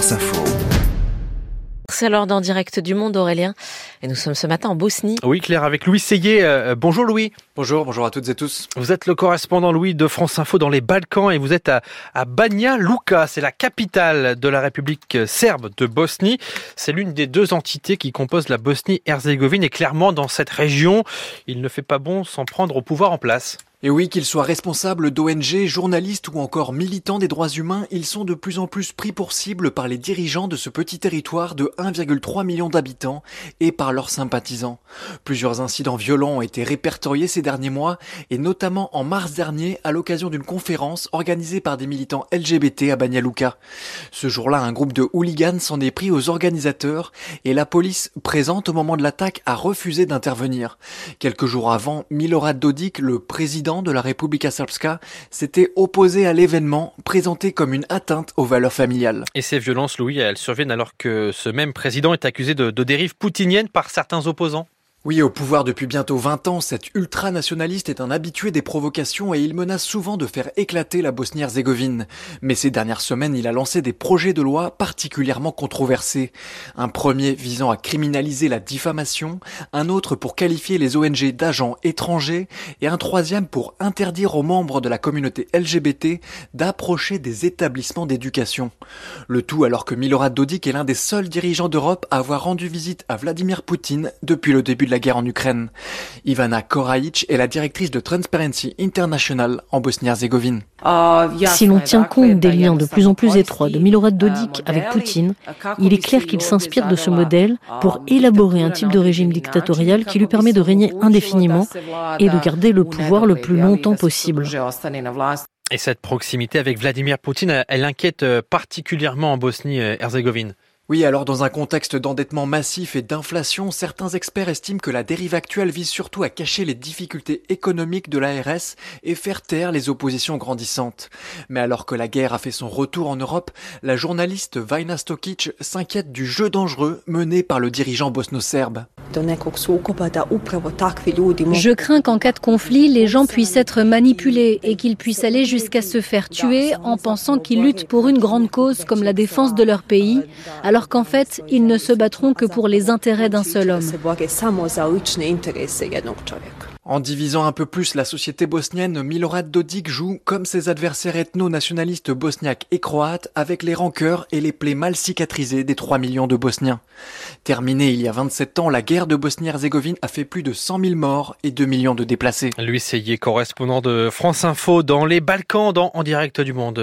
Force Info. C'est l'heure d'En direct du monde, Aurélien. Et nous sommes ce matin en Bosnie. Oui, Claire, avec Louis Seyé. Bonjour Louis. Bonjour, bonjour à toutes et tous. Vous êtes le correspondant Louis de France Info dans les Balkans et vous êtes à Banja Luka. C'est la capitale de la République serbe de Bosnie. C'est l'une des deux entités qui composent la Bosnie-Herzégovine. Et clairement, dans cette région, il ne fait pas bon s'en prendre au pouvoir en place. Et oui, qu'ils soient responsables d'ONG, journalistes ou encore militants des droits humains, ils sont de plus en plus pris pour cible par les dirigeants de ce petit territoire de 1,3 million d'habitants et par leurs sympathisants. Plusieurs incidents violents ont été répertoriés ces derniers mois et notamment en mars dernier à l'occasion d'une conférence organisée par des militants LGBT à Banja Luka. Ce jour-là, un groupe de hooligans s'en est pris aux organisateurs et la police présente au moment de l'attaque a refusé d'intervenir. Quelques jours avant, Milorad Dodik, le président de la République Srpska, s'était opposé à l'événement, présenté comme une atteinte aux valeurs familiales. Et ces violences, Louis, elles surviennent alors que ce même président est accusé de dérive poutinienne par certains opposants. Oui, au pouvoir depuis bientôt 20 ans, cet ultranationaliste est un habitué des provocations et il menace souvent de faire éclater la Bosnie-Herzégovine. Mais ces dernières semaines, il a lancé des projets de loi particulièrement controversés. Un premier visant à criminaliser la diffamation, un autre pour qualifier les ONG d'agents étrangers et un troisième pour interdire aux membres de la communauté LGBT d'approcher des établissements d'éducation. Le tout alors que Milorad Dodik est l'un des seuls dirigeants d'Europe à avoir rendu visite à Vladimir Poutine depuis le début de la guerre en Ukraine. Ivana Koraić est la directrice de Transparency International en Bosnie-Herzégovine. Si l'on tient compte des liens de plus en plus étroits de Milorad Dodik avec Poutine, il est clair qu'il s'inspire de ce modèle pour élaborer un type de régime dictatorial qui lui permet de régner indéfiniment et de garder le pouvoir le plus longtemps possible. Et cette proximité avec Vladimir Poutine, elle inquiète particulièrement en Bosnie-Herzégovine. Oui, alors dans un contexte d'endettement massif et d'inflation, certains experts estiment que la dérive actuelle vise surtout à cacher les difficultés économiques de l'ARS et faire taire les oppositions grandissantes. Mais alors que la guerre a fait son retour en Europe, la journaliste Vaina Stokic s'inquiète du jeu dangereux mené par le dirigeant bosno-serbe. Je crains qu'en cas de conflit, les gens puissent être manipulés et qu'ils puissent aller jusqu'à se faire tuer en pensant qu'ils luttent pour une grande cause comme la défense de leur pays, alors qu'en fait, ils ne se battront que pour les intérêts d'un seul homme. En divisant un peu plus la société bosnienne, Milorad Dodik joue, comme ses adversaires ethno-nationalistes bosniaques et croates, avec les rancœurs et les plaies mal cicatrisées des 3 millions de Bosniens. Terminée il y a 27 ans, la guerre de Bosnie-Herzégovine a fait plus de 100 000 morts et 2 millions de déplacés. Louis Seyé, correspondant de France Info dans les Balkans, dans En direct du monde.